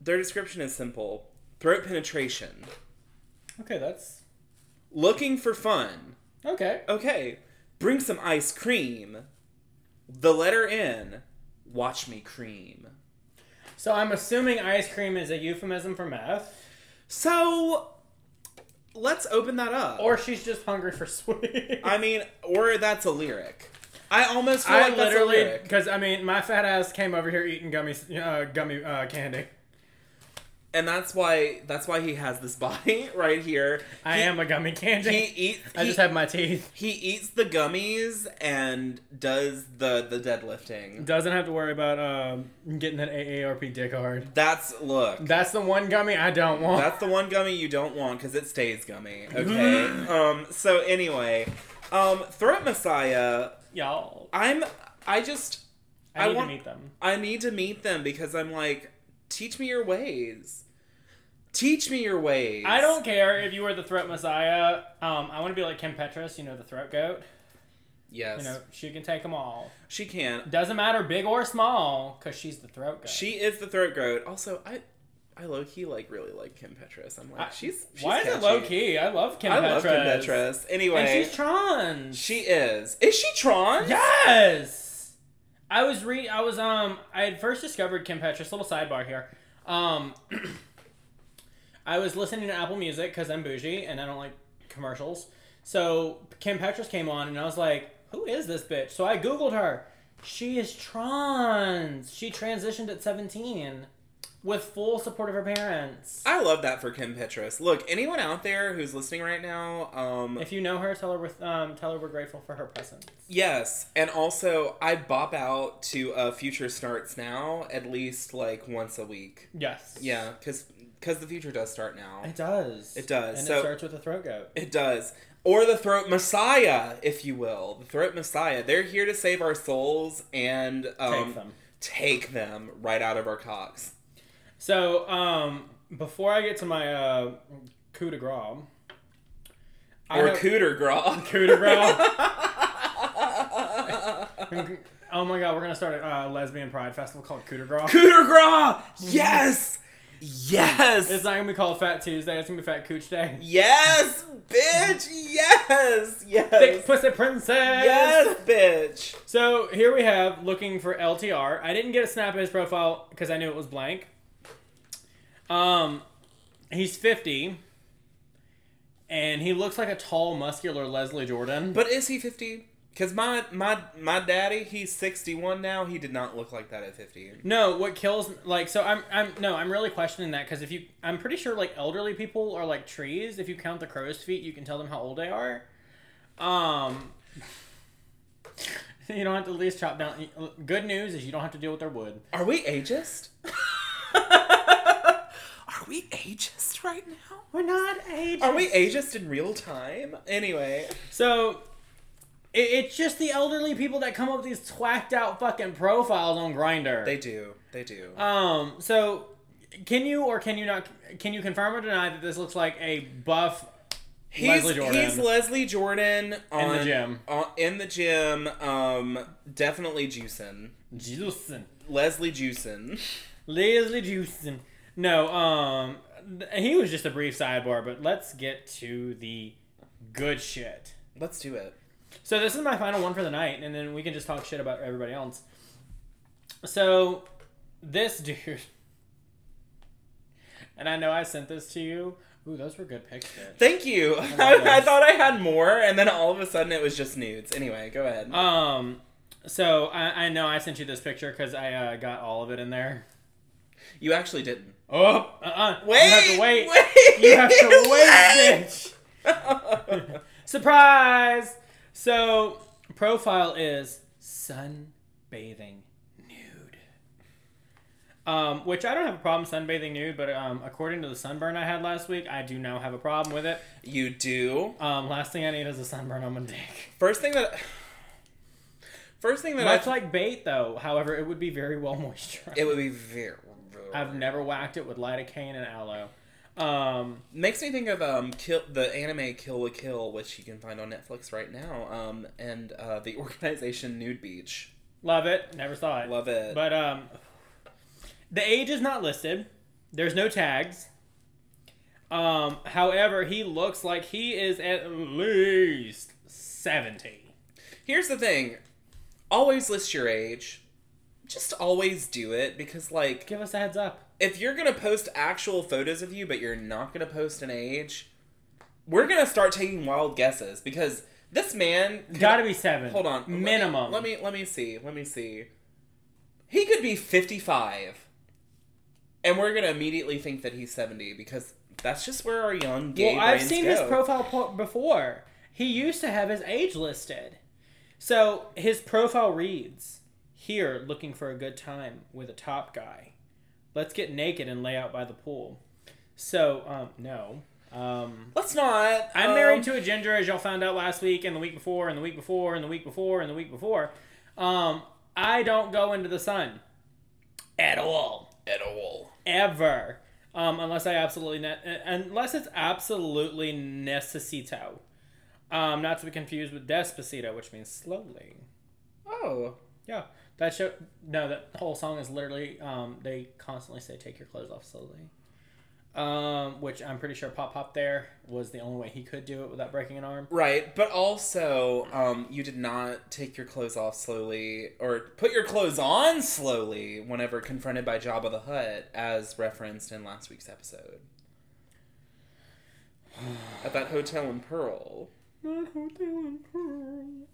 their description is simple. Throat penetration. Okay, that's... Looking for fun. Okay. Okay. Bring some ice cream. The letter N. Watch me cream. So I'm assuming ice cream is a euphemism for meth. So, let's open that up. Or she's just hungry for sweets. I mean, or that's a lyric. I almost feel I like literally, that's a lyric. Because, I mean, my fat ass came over here eating gummy, uh, gummy uh, candy. And that's why that's why he has this body right here. I he, am a gummy candy. He eats, I he, just have my teeth. He eats the gummies and does the, the deadlifting. Doesn't have to worry about um, getting that A A R P dick hard. That's, look. That's the one gummy I don't want. That's the one gummy you don't want because it stays gummy. Okay? um. So anyway, um, Threat Messiah. Y'all. I'm, I just. I, I need want, to meet them. I need to meet them because I'm like, teach me your ways. Teach me your ways. I don't care if you were the Throat Messiah. Um, I want to be like Kim Petras, you know, the throat goat. Yes. You know, she can take them all. She can. Doesn't matter big or small, because she's the throat goat. She is the throat goat. Also, I I low-key, like, really like Kim Petras. I'm like, I, she's, she's Why catchy. Is it low-key? I love Kim I Petras. I love Kim Petras. Anyway. And she's trans. She is. Is she trans? Yes! I was reading, I was, um, I had first discovered Kim Petras, little sidebar here. Um... I was listening to Apple Music because I'm bougie and I don't like commercials. So Kim Petras came on and I was like, who is this bitch? So I Googled her She is trans. She transitioned at seventeen with full support of her parents. I love that for Kim Petras. Look, anyone out there who's listening right now, um, if you know her, tell her we're um, tell her we're grateful for her presence. Yes, and also I bop out to uh, Future Starts Now at least like once a week. Yes. Yeah, because because the future does start now. It does. It does. And so, it starts with a throat goat. It does. Or the Throat Messiah, if you will. The Throat Messiah. They're here to save our souls and um, take them. take them right out of our cocks. So, um, before I get to my uh, coup de grace... Or have... coup de grace. Coup de grace. Oh my god, we're going to start a uh, lesbian pride festival called Coup de grace. Coup de grace! Yes! Yes! It's not going to be called Fat Tuesday. It's going to be Fat Cooch Day. Yes, bitch! Yes! Yes! Thick Pussy Princess! Yes, bitch! So, here we have looking for L T R. I didn't get a snap of his profile because I knew it was blank. Um, he's fifty. And he looks like a tall, muscular Leslie Jordan. But is he fifty? Because my, my, my daddy, he's sixty-one now. He did not look like that at fifty. No, what kills, like, so I'm, I'm, no, I'm really questioning that because if you, I'm pretty sure, like, elderly people are like trees. If you count the crow's feet, you can tell them how old they are. Um, you don't have to at least chop down. Good news is you don't have to deal with their wood. Are we ageist? Are we ageist right now? We're not ageist. Are we ageist in real time? Anyway. So... It's just the elderly people that come up with these twacked out fucking profiles on Grindr. They do. They do. Um. So, can you or can you not, can you confirm or deny that this looks like a buff he's, Leslie Jordan? He's Leslie Jordan. On, in the gym. On, in the gym. Um. Definitely juicing. Juicing. Leslie juicing. Leslie juicing. No, um. He was just a brief sidebar, but let's get to the good shit. Let's do it. So this is my final one for the night, and then we can just talk shit about everybody else. So, this dude, and I know I sent this to you. Ooh, those were good pictures. Thank you. I, I thought I had more, and then all of a sudden it was just nudes. Anyway, go ahead. Um, so I, I know I sent you this picture because I uh, got all of it in there. You actually didn't. Oh, uh-uh. Wait, you have to wait. wait. You have to wait, bitch. Surprise. So, profile is sunbathing nude. Um, which I don't have a problem sunbathing nude, but um, according to the sunburn I had last week, I do now have a problem with it. You do? Um, last thing I need is a sunburn on my dick. First thing that... First thing that Much I... Much like bait, though. However, it would be very well moisturized. It would be very... I've never whacked it with lidocaine and aloe. Um, makes me think of um kill, the anime Kill la Kill, which you can find on Netflix right now, um and uh, the organization Nude Beach. Love it. Never saw it. Love it. But um, the age is not listed. There's no tags. Um, however, he looks like he is at least seventy. Here's the thing: always list your age. Just always do it because, like, give us a heads up. If you're going to post actual photos of you, but you're not going to post an age, we're going to start taking wild guesses because this man... Got to be seven. Hold on. Minimum. Let me, let me let me see. Let me see. He could be fifty-five. And we're going to immediately think that he's seventy because that's just where our young gay brains go. Well, I've seen his profile po- before. He used to have his age listed. So his profile reads, here, looking for a good time with a top guy. Let's get naked and lay out by the pool. So, um, no. Um, Let's not. I'm um, married to a ginger, as y'all found out last week, and the week before, and the week before, and the week before, and the week before. Um, I don't go into the sun. At all. At all. Ever. Um, unless I absolutely, ne- unless it's absolutely necessito. Um, not to be confused with despacito, which means slowly. Oh. Yeah. That show, no, that whole song is literally, um, they constantly say, take your clothes off slowly. Um, which I'm pretty sure Pop Pop there was the only way he could do it without breaking an arm. Right, but also, um, you did not take your clothes off slowly, or put your clothes on slowly whenever confronted by Jabba the Hutt, as referenced in last week's episode. At that hotel in Pearl. That hotel in Pearl.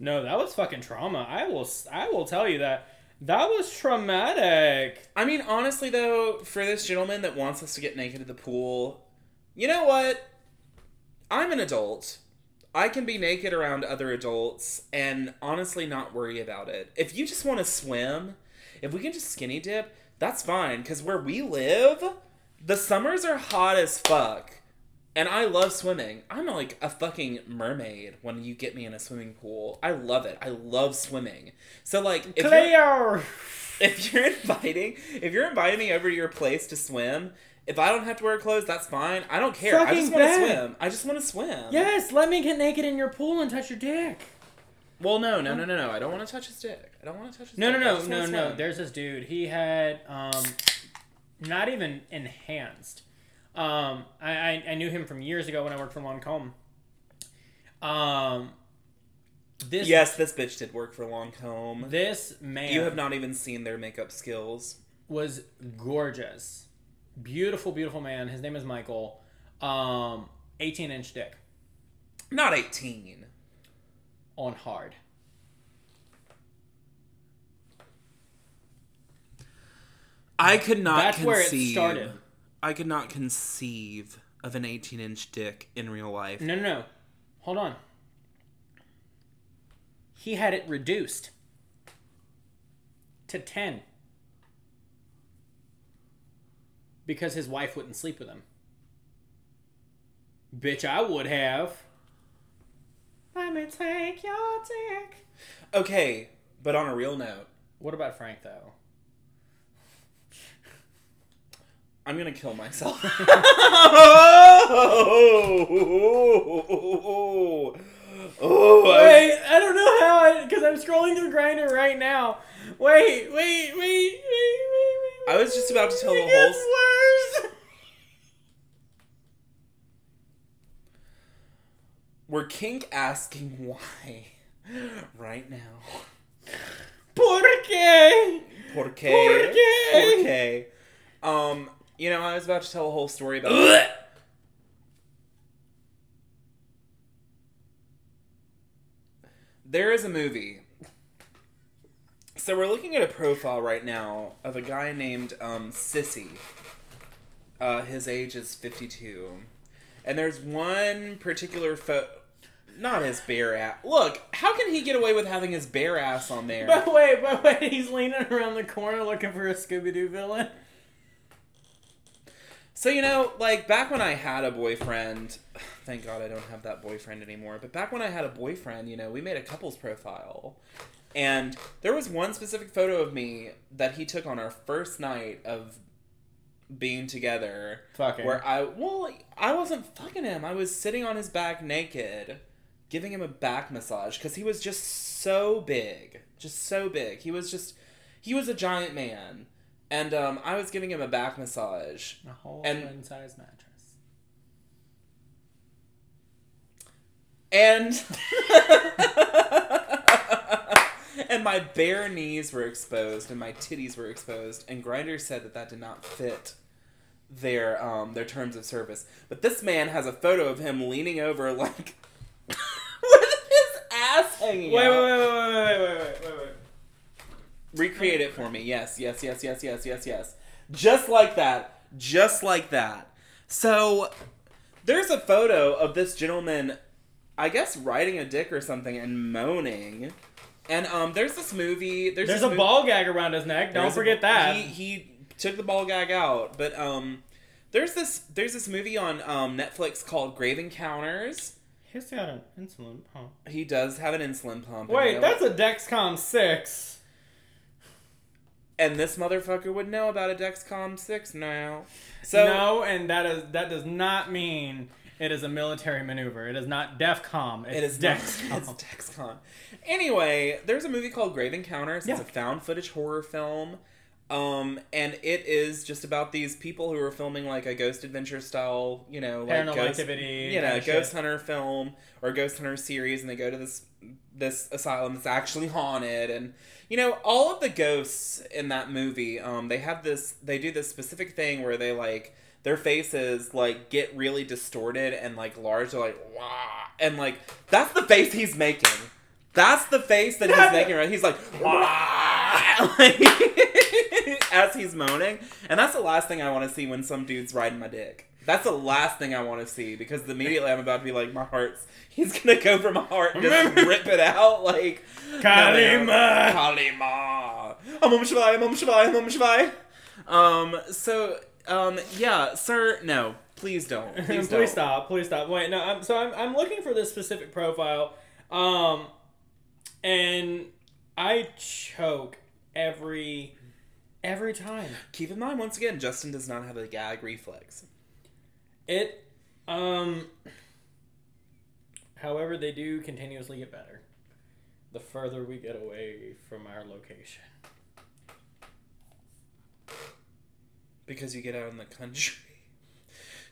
No, that was fucking trauma. I will I will tell you that. That was traumatic. I mean, honestly, though, for this gentleman that wants us to get naked at the pool, you know what? I'm an adult. I can be naked around other adults and honestly not worry about it. If you just want to swim, if we can just skinny dip, that's fine. Because where we live, the summers are hot as fuck. And I love swimming. I'm like a fucking mermaid when you get me in a swimming pool. I love it. I love swimming. So like, if you're, if you're inviting, if you're inviting me over to your place to swim, if I don't have to wear clothes, that's fine. I don't care. Fucking I just want to swim. I just want to swim. Yes, let me get naked in your pool and touch your dick. Well, no, no, no, no, no. I don't want to touch his dick. I don't want to touch his no, dick. No, no, no, no, no. There's this dude. He had um, not even enhanced. Um, I, I, I knew him from years ago when I worked for Lancôme. Um, this yes, this bitch did work for Lancôme. This man, you have not even seen their makeup skills. Was gorgeous, beautiful, beautiful man. His name is Michael. Um, eighteen inch dick, not eighteen, on hard. I could not. That's conceive. Where it started. I could not conceive of an eighteen-inch dick in real life. No, no, no. Hold on. He had it reduced to ten. Because his wife wouldn't sleep with him. Bitch, I would have. Let me take your dick. Okay, but on a real note. What about Frank, though? I'm going to kill myself. oh, oh, oh, oh, oh, oh, wait, I, was... I don't know how I... Because I'm scrolling through Grindr right now. Wait, wait, wait, wait, wait, wait. I was just about to tell the whole... Worse. We're kink asking why right now. Por qué? Por qué? Por qué? Por qué? Um... You know, I was about to tell a whole story about it. There is a movie. So we're looking at a profile right now of a guy named um, Sissy. Uh, his age is fifty-two. And there's one particular photo... Not his bare ass. Look, how can he get away with having his bare ass on there? But wait, but wait, he's leaning around the corner looking for a Scooby-Doo villain. So, you know, like, back when I had a boyfriend, thank God I don't have that boyfriend anymore, but back when I had a boyfriend, you know, we made a couple's profile. And there was one specific photo of me that he took on our first night of being together. Fucking. Where I, well, I wasn't fucking him. I was sitting on his back naked, giving him a back massage, because he was just so big. Just so big. He was just, he was a giant man. And um, I was giving him a back massage. A whole twin-size mattress. And... and my bare knees were exposed, and my titties were exposed, and Grindr said that that did not fit their um, their terms of service. But this man has a photo of him leaning over, like, with his ass hanging wait, out. Wait, wait, wait, wait, wait, wait, wait, wait, wait. Recreate it for me. Yes, yes, yes, yes, yes, yes, yes. Just like that. Just like that. So, there's a photo of this gentleman, I guess, riding a dick or something and moaning. And um, there's this movie. There's, there's this a movie. Ball gag around his neck. Don't there's forget a, that. He, he took the ball gag out. But um, there's this there's this movie on um, Netflix called Grave Encounters. He's got an insulin pump. He does have an insulin pump. Wait, that's a Dexcom six. And this motherfucker would know about a Dexcom six now. So no, and that is that does not mean it is a military maneuver. It is not DEFCOM. It's it is Dexcom. Not, it's Dexcom. Anyway, there's a movie called Grave Encounters. It's yeah. a found footage horror film. Um, and it is just about these people who are filming like a ghost adventure style, you know, like paranormal ghost, activity, you know, ghost shit. hunter film or ghost hunter series, and they go to this this asylum that's actually haunted, and you know, all of the ghosts in that movie, um, they have this, they do this specific thing where they like their faces like get really distorted and like large, they're like wah, and like that's the face he's making. That's the face that he's making, right? He's like, like as he's moaning. And that's the last thing I want to see when some dude's riding my dick. That's the last thing I want to see, because immediately I'm about to be like, my heart's, he's going to go for my heart and just rip it out. Like, Kalima. Kalima. Amom Shavai, Amom Shavai, Amom Shavai. Um, so, um, yeah, sir, no. Please don't. Please, please don't. stop. Please stop. Wait, no. I'm, so I'm I'm looking for this specific profile, um, and I choke every every time. Keep in mind, once again, Justin does not have a gag reflex. It, um. However, they do continuously get better the further we get away from our location. Because you get out in the country.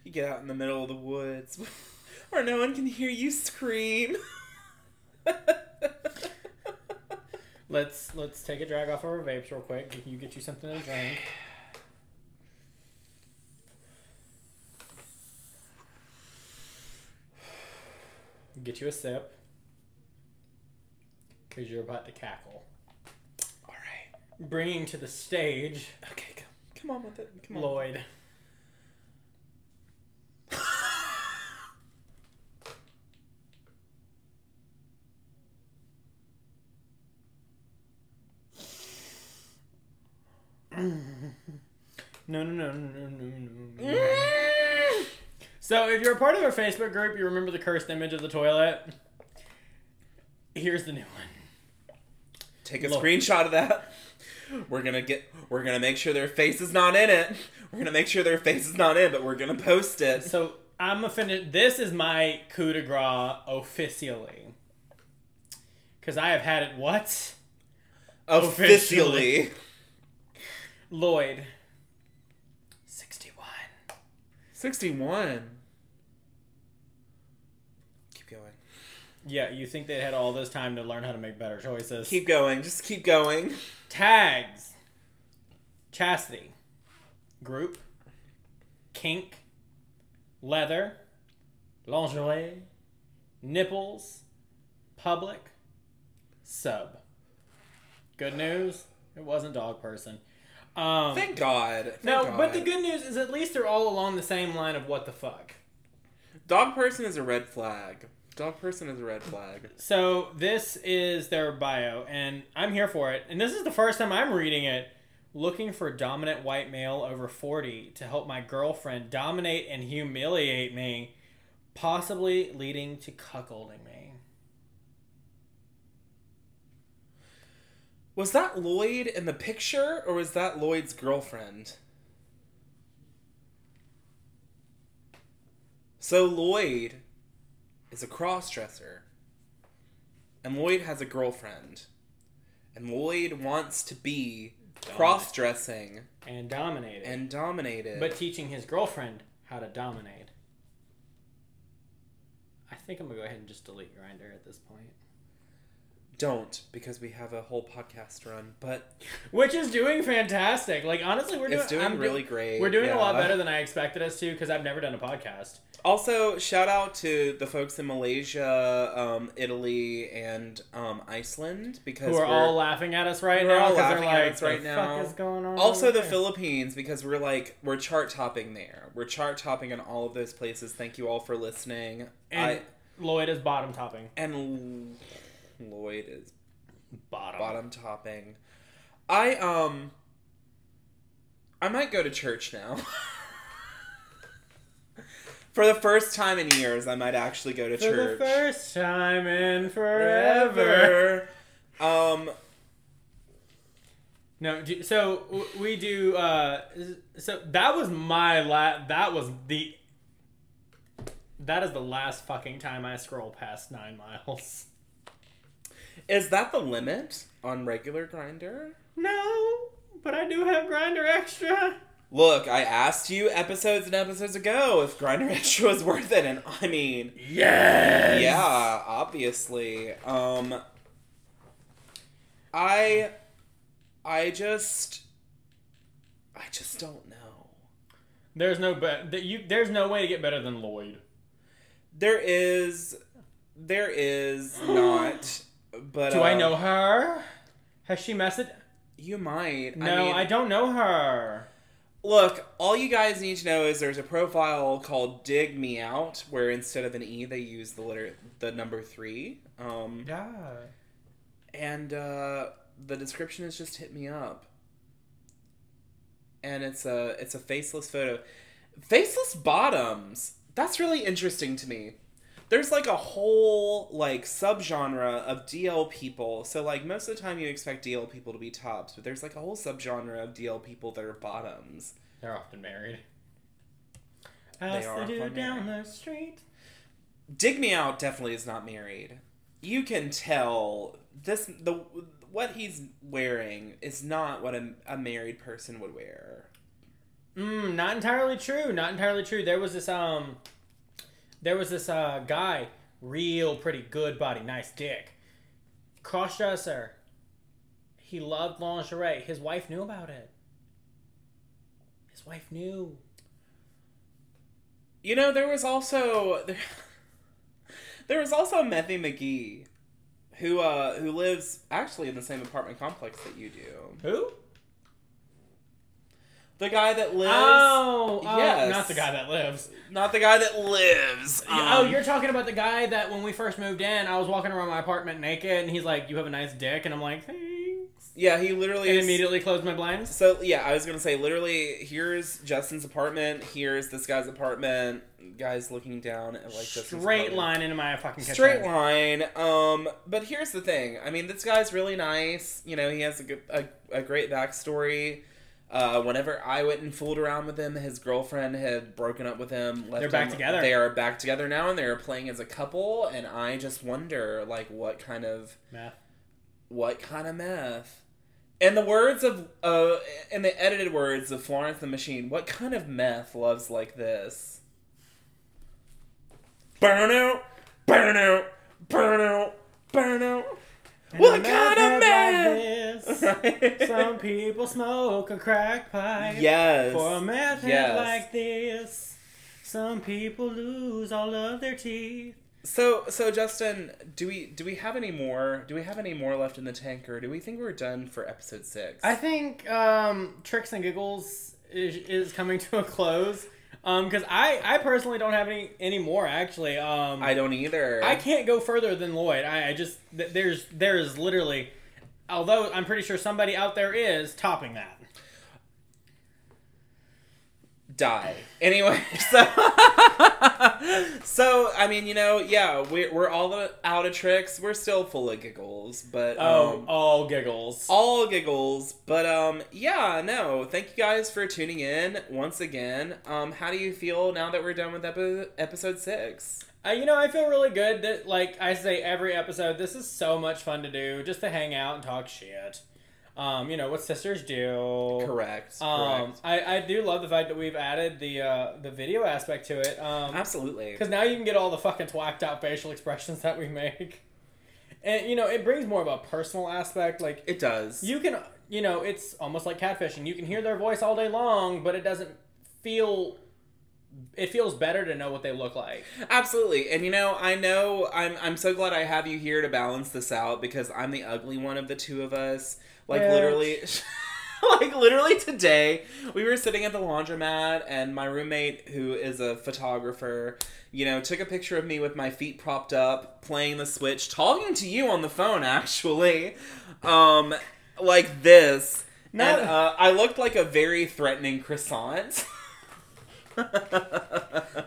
You get out in the middle of the woods where no one can hear you scream. let's let's take a drag off our vapes real quick. You get you something to drink. Get you a sip. Because you're about to cackle. All right. Bringing to the stage. Okay, come, come on with it. Come on. Lloyd. No, no, no, no, no, no, no. So, if you're a part of our Facebook group, you remember the cursed image of the toilet? Here's the new one. Take a Look. screenshot of that. We're gonna get. We're gonna make sure their face is not in it. We're gonna make sure their face is not in, but we're gonna post it. So, I'm gonna finish. This is my coup de grace officially. Because I have had it what? Officially. officially. Lloyd. sixty-one Keep going. Yeah, you think they had all this time to learn how to make better choices. Keep going. Just keep going. Tags. Chastity. Group. Kink. Leather. Lingerie. Nipples. Public. Sub. Good news. It wasn't dog person. Um, Thank God. Thank no, God. But the good news is at least they're all along the same line of what the fuck. Dog person is a red flag. Dog person is a red flag. So this is their bio, and I'm here for it. And this is the first time I'm reading it. Looking for a dominant white male over forty to help my girlfriend dominate and humiliate me, possibly leading to cuckolding me. Was that Lloyd in the picture, or was that Lloyd's girlfriend? So Lloyd is a cross-dresser, and Lloyd has a girlfriend, and Lloyd wants to be dominated. Cross-dressing. And dominated. And dominated. But teaching his girlfriend how to dominate. I think I'm going to go ahead and just delete Grindr at this point. Don't, because we have a whole podcast run, but which is doing fantastic. Like honestly, we're doing it's doing I'm really do- great. We're doing yeah. a lot better than I expected us to, because I've never done a podcast. Also, shout out to the folks in Malaysia, um, Italy, and um, Iceland, because who are we're, all laughing at us right we're now. All laughing like, at us right now. What the fuck is going on? Also, the Philippines, because we're like we're chart topping there. We're chart topping in all of those places. Thank you all for listening. And I, Lloyd is bottom topping. And. Lloyd is bottom bottom topping. I um I might go to church now. For the first time in years, I might actually go to For church. For the first time in forever. Um No, so we do uh so that was my la- that was the that is the last fucking time I scroll past nine miles. Is that the limit on regular Grindr? No, but I do have Grindr Extra. Look, I asked you episodes and episodes ago if Grindr Extra was worth it, and I mean... Yes! Yeah, obviously. Um, I... I just... I just don't know. There's no be- you. There's no way to get better than Lloyd. There is... There is not... But do uh, I know her? Has she messaged? You might. No, I, mean, I don't know her. Look, all you guys need to know is there's a profile called Dig Me Out, where instead of an E, they use the letter, the number three. Um, yeah. And uh, the description is just hit me up. And it's a it's a faceless photo. Faceless bottoms. That's really interesting to me. There's like a whole like subgenre of D L people. So like most of the time you expect D L people to be tops, but there's like a whole subgenre of D L people that are bottoms. They're often married. As they, they do down married. The street. Dig Me Out definitely is not married. You can tell this the what he's wearing is not what a, a married person would wear. Mm, not entirely true. Not entirely true. There was this um, there was this uh guy, real pretty, good body, nice dick, crossdresser. He loved lingerie. His wife knew about it. His wife knew. You know, there was also there, there was also Matthew McGee, who uh who lives actually in the same apartment complex that you do. Who? The guy that lives. Oh, oh yes. Not the guy that lives. Not the guy that lives. Um, oh, you're talking about the guy that when we first moved in, I was walking around my apartment naked, and he's like, "You have a nice dick," and I'm like, "Thanks." Yeah, he literally and is, immediately closed my blinds. So yeah, I was gonna say, literally, here's Justin's apartment. Here's this guy's apartment. Guys looking down at like Justin's straight line into my fucking kitchen. Straight line. Um, but here's the thing. I mean, this guy's really nice. You know, he has a good, a, a great backstory. Uh, whenever I went and fooled around with him, his girlfriend had broken up with him. Left They're back him, together. They are back together now, and they are playing as a couple. And I just wonder, like, what kind of math? What kind of math? In the words of, uh, in the edited words of Florence the Machine, what kind of math loves like this? Burn out, burn out, burn out, burn out. And what kind of man? Like right? Some people smoke a crack pipe. Yes. For a meth yes. head like this, some people lose all of their teeth. So, so Justin, do we do we have any more? Do we have any more left in the tank, or do we think we're done for episode six? I think um, Tricks and Giggles is, is coming to a close. Because um, I, I personally don't have any, any more, actually. Um, I don't either. I can't go further than Lloyd. I, I just, th- there's there's literally, although I'm pretty sure somebody out there is topping that. Die. Anyway, so, so I mean, you know, yeah, we're, we're all out of tricks. We're still full of giggles, but... Oh, um, all giggles. All giggles, but um, yeah, no, thank you guys for tuning in once again. Um, how do you feel now that we're done with epi- episode six? Uh, you know, I feel really good that, like I say every episode, this is so much fun to do, just to hang out and talk shit. Um, you know, what sisters do. Correct. Um, correct. I, I do love the fact that we've added the uh, the video aspect to it. Um, Absolutely. Because now you can get all the fucking twacked out facial expressions that we make. And, you know, it brings more of a personal aspect. Like it does. You can, you know, it's almost like catfishing. You can hear their voice all day long, but it doesn't feel... It feels better to know what they look like. Absolutely. And you know, I know I'm I'm so glad I have you here to balance this out because I'm the ugly one of the two of us. Like Rich. literally like literally today, we were sitting at the laundromat and my roommate who is a photographer, you know, took a picture of me with my feet propped up, playing the Switch, talking to you on the phone actually. Um like this. Not- and uh, I looked like a very threatening croissant.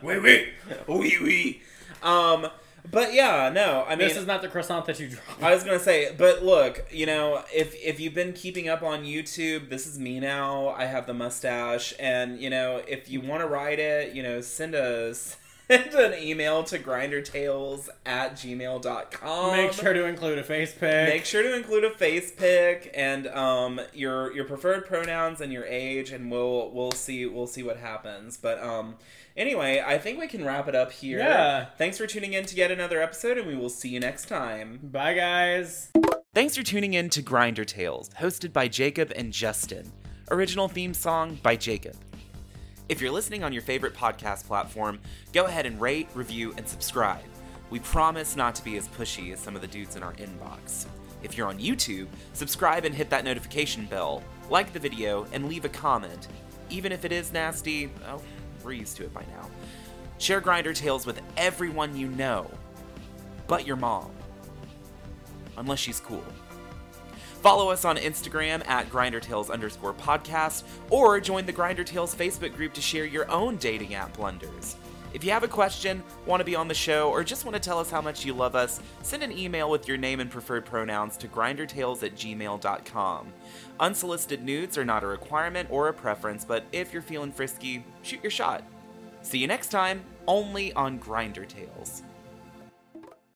Wee wee, wee wee. Um, but yeah, no. I mean, this is not the croissant that you dropped. I was gonna say, but look, you know, if if you've been keeping up on YouTube, this is me now. I have the mustache, and you know, if you want to ride it, you know, send us send an email to grindr tales at gmail dot com. Make sure to include a face pic. Make sure to include a face pic and um your your preferred pronouns and your age, and we'll we'll see we'll see what happens. But um anyway, I think we can wrap it up here. Yeah. Thanks for tuning in to yet another episode, and we will see you next time. Bye guys. Thanks for tuning in to Grindr Tales, hosted by Jacob and Justin. Original theme song by Jacob. If you're listening on your favorite podcast platform, go ahead and rate, review, and subscribe. We promise not to be as pushy as some of the dudes in our inbox. If you're on YouTube, subscribe and hit that notification bell, like the video, and leave a comment. Even if it is nasty, oh, we're used to it by now. Share Grindr Tales with everyone you know, but your mom. Unless she's cool. Follow us on Instagram at GrindrTales underscore podcast, or join the Grindr Tales Facebook group to share your own dating app blunders. If you have a question, want to be on the show, or just want to tell us how much you love us, send an email with your name and preferred pronouns to grindrtales at gmail dot com. Unsolicited nudes are not a requirement or a preference, but if you're feeling frisky, shoot your shot. See you next time, only on Grindr Tales.